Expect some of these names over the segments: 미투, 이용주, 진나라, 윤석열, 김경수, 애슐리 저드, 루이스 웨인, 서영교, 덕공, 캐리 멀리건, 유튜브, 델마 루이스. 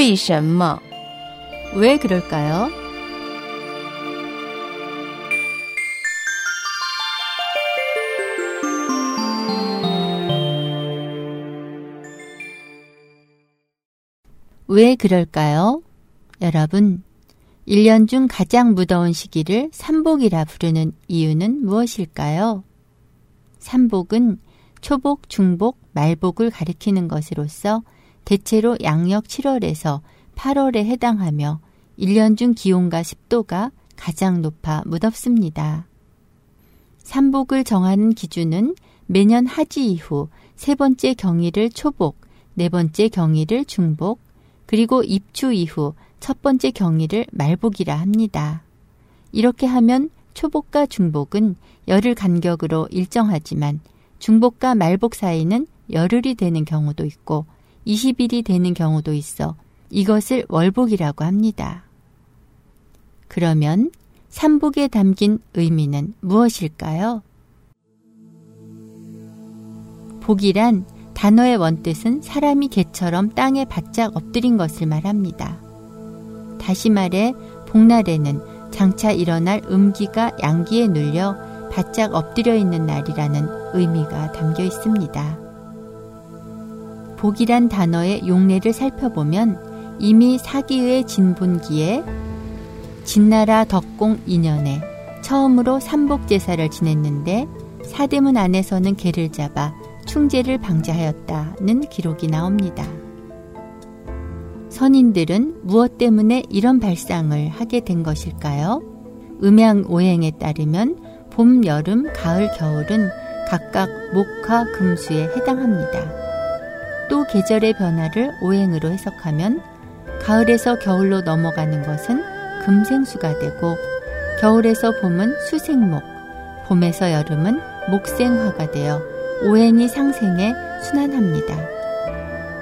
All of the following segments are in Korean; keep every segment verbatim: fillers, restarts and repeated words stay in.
为什么? 왜 그럴까요? 왜 그럴까요? 여러분, 일 년 중 가장 무더운 시기를 삼복이라 부르는 이유는 무엇일까요? 삼복은 초복, 중복, 말복을 가리키는 것으로서 대체로 양력 칠월에서 팔월에 해당하며 일 년 중 기온과 습도가 가장 높아 무덥습니다. 삼복을 정하는 기준은 매년 하지 이후 세 번째 경의를 초복, 네 번째 경의를 중복, 그리고 입추 이후 첫 번째 경의를 말복이라 합니다. 이렇게 하면 초복과 중복은 열흘 간격으로 일정하지만 중복과 말복 사이는 열흘이 되는 경우도 있고 이십 일이 되는 경우도 있어 이것을 월복이라고 합니다. 그러면 삼복에 담긴 의미는 무엇일까요? 복이란 단어의 원뜻은 사람이 개처럼 땅에 바짝 엎드린 것을 말합니다. 다시 말해 복날에는 장차 일어날 음기가 양기에 눌려 바짝 엎드려 있는 날이라는 의미가 담겨 있습니다. 복이란 단어의 용례를 살펴보면 이미 사기의 진본기에 진나라 덕공 이 년에 처음으로 삼복 제사를 지냈는데 사대문 안에서는 개를 잡아 충제를 방지하였다는 기록이 나옵니다. 선인들은 무엇 때문에 이런 발상을 하게 된 것일까요? 음양오행에 따르면 봄, 여름, 가을, 겨울은 각각 목화, 금수에 해당합니다. 또 계절의 변화를 오행으로 해석하면 가을에서 겨울로 넘어가는 것은 금생수가 되고 겨울에서 봄은 수생목, 봄에서 여름은 목생화가 되어 오행이 상생해 순환합니다.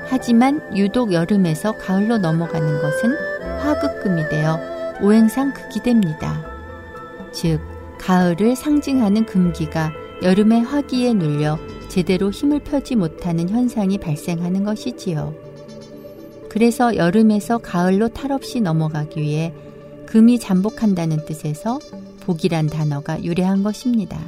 하지만 유독 여름에서 가을로 넘어가는 것은 화극금이 되어 오행상 극이 됩니다. 즉, 가을을 상징하는 금기가 여름의 화기에 눌려 제대로 힘을 펴지 못하는 현상이 발생하는 것이지요. 그래서 여름에서 가을로 탈없이 넘어가기 위해 금이 잠복한다는 뜻에서 복이란 단어가 유래한 것입니다.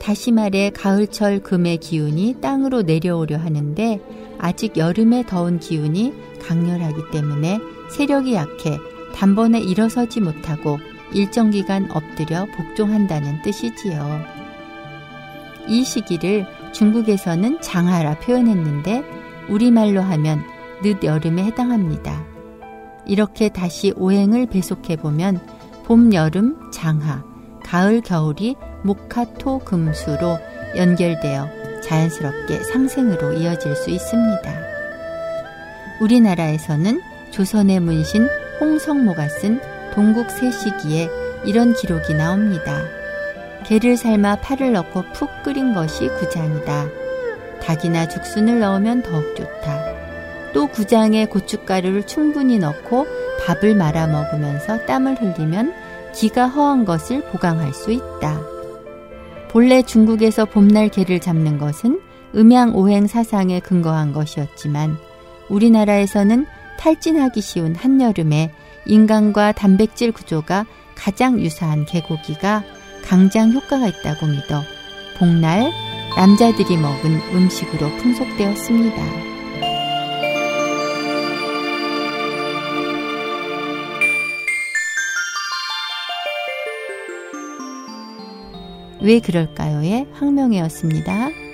다시 말해 가을철 금의 기운이 땅으로 내려오려 하는데 아직 여름의 더운 기운이 강렬하기 때문에 세력이 약해 단번에 일어서지 못하고 일정 기간 엎드려 복종한다는 뜻이지요. 이 시기를 중국에서는 장하라 표현했는데 우리말로 하면 늦여름에 해당합니다. 이렇게 다시 오행을 배속해보면 봄, 여름, 장하, 가을, 겨울이 목화토 금수로 연결되어 자연스럽게 상생으로 이어질 수 있습니다. 우리나라에서는 조선의 문신 홍성모가 쓴 동국 세시기에 이런 기록이 나옵니다. 게를 삶아 파를 넣고 푹 끓인 것이 구장이다. 닭이나 죽순을 넣으면 더욱 좋다. 또 구장에 고춧가루를 충분히 넣고 밥을 말아 먹으면서 땀을 흘리면 기가 허한 것을 보강할 수 있다. 본래 중국에서 봄날 개를 잡는 것은 음양오행 사상에 근거한 것이었지만 우리나라에서는 탈진하기 쉬운 한여름에 인간과 단백질 구조가 가장 유사한 개고기가 강장 효과가 있다고 믿어 복날 남자들이 먹은 음식으로 풍속되었습니다. 왜 그럴까요의 황명혜였습니다.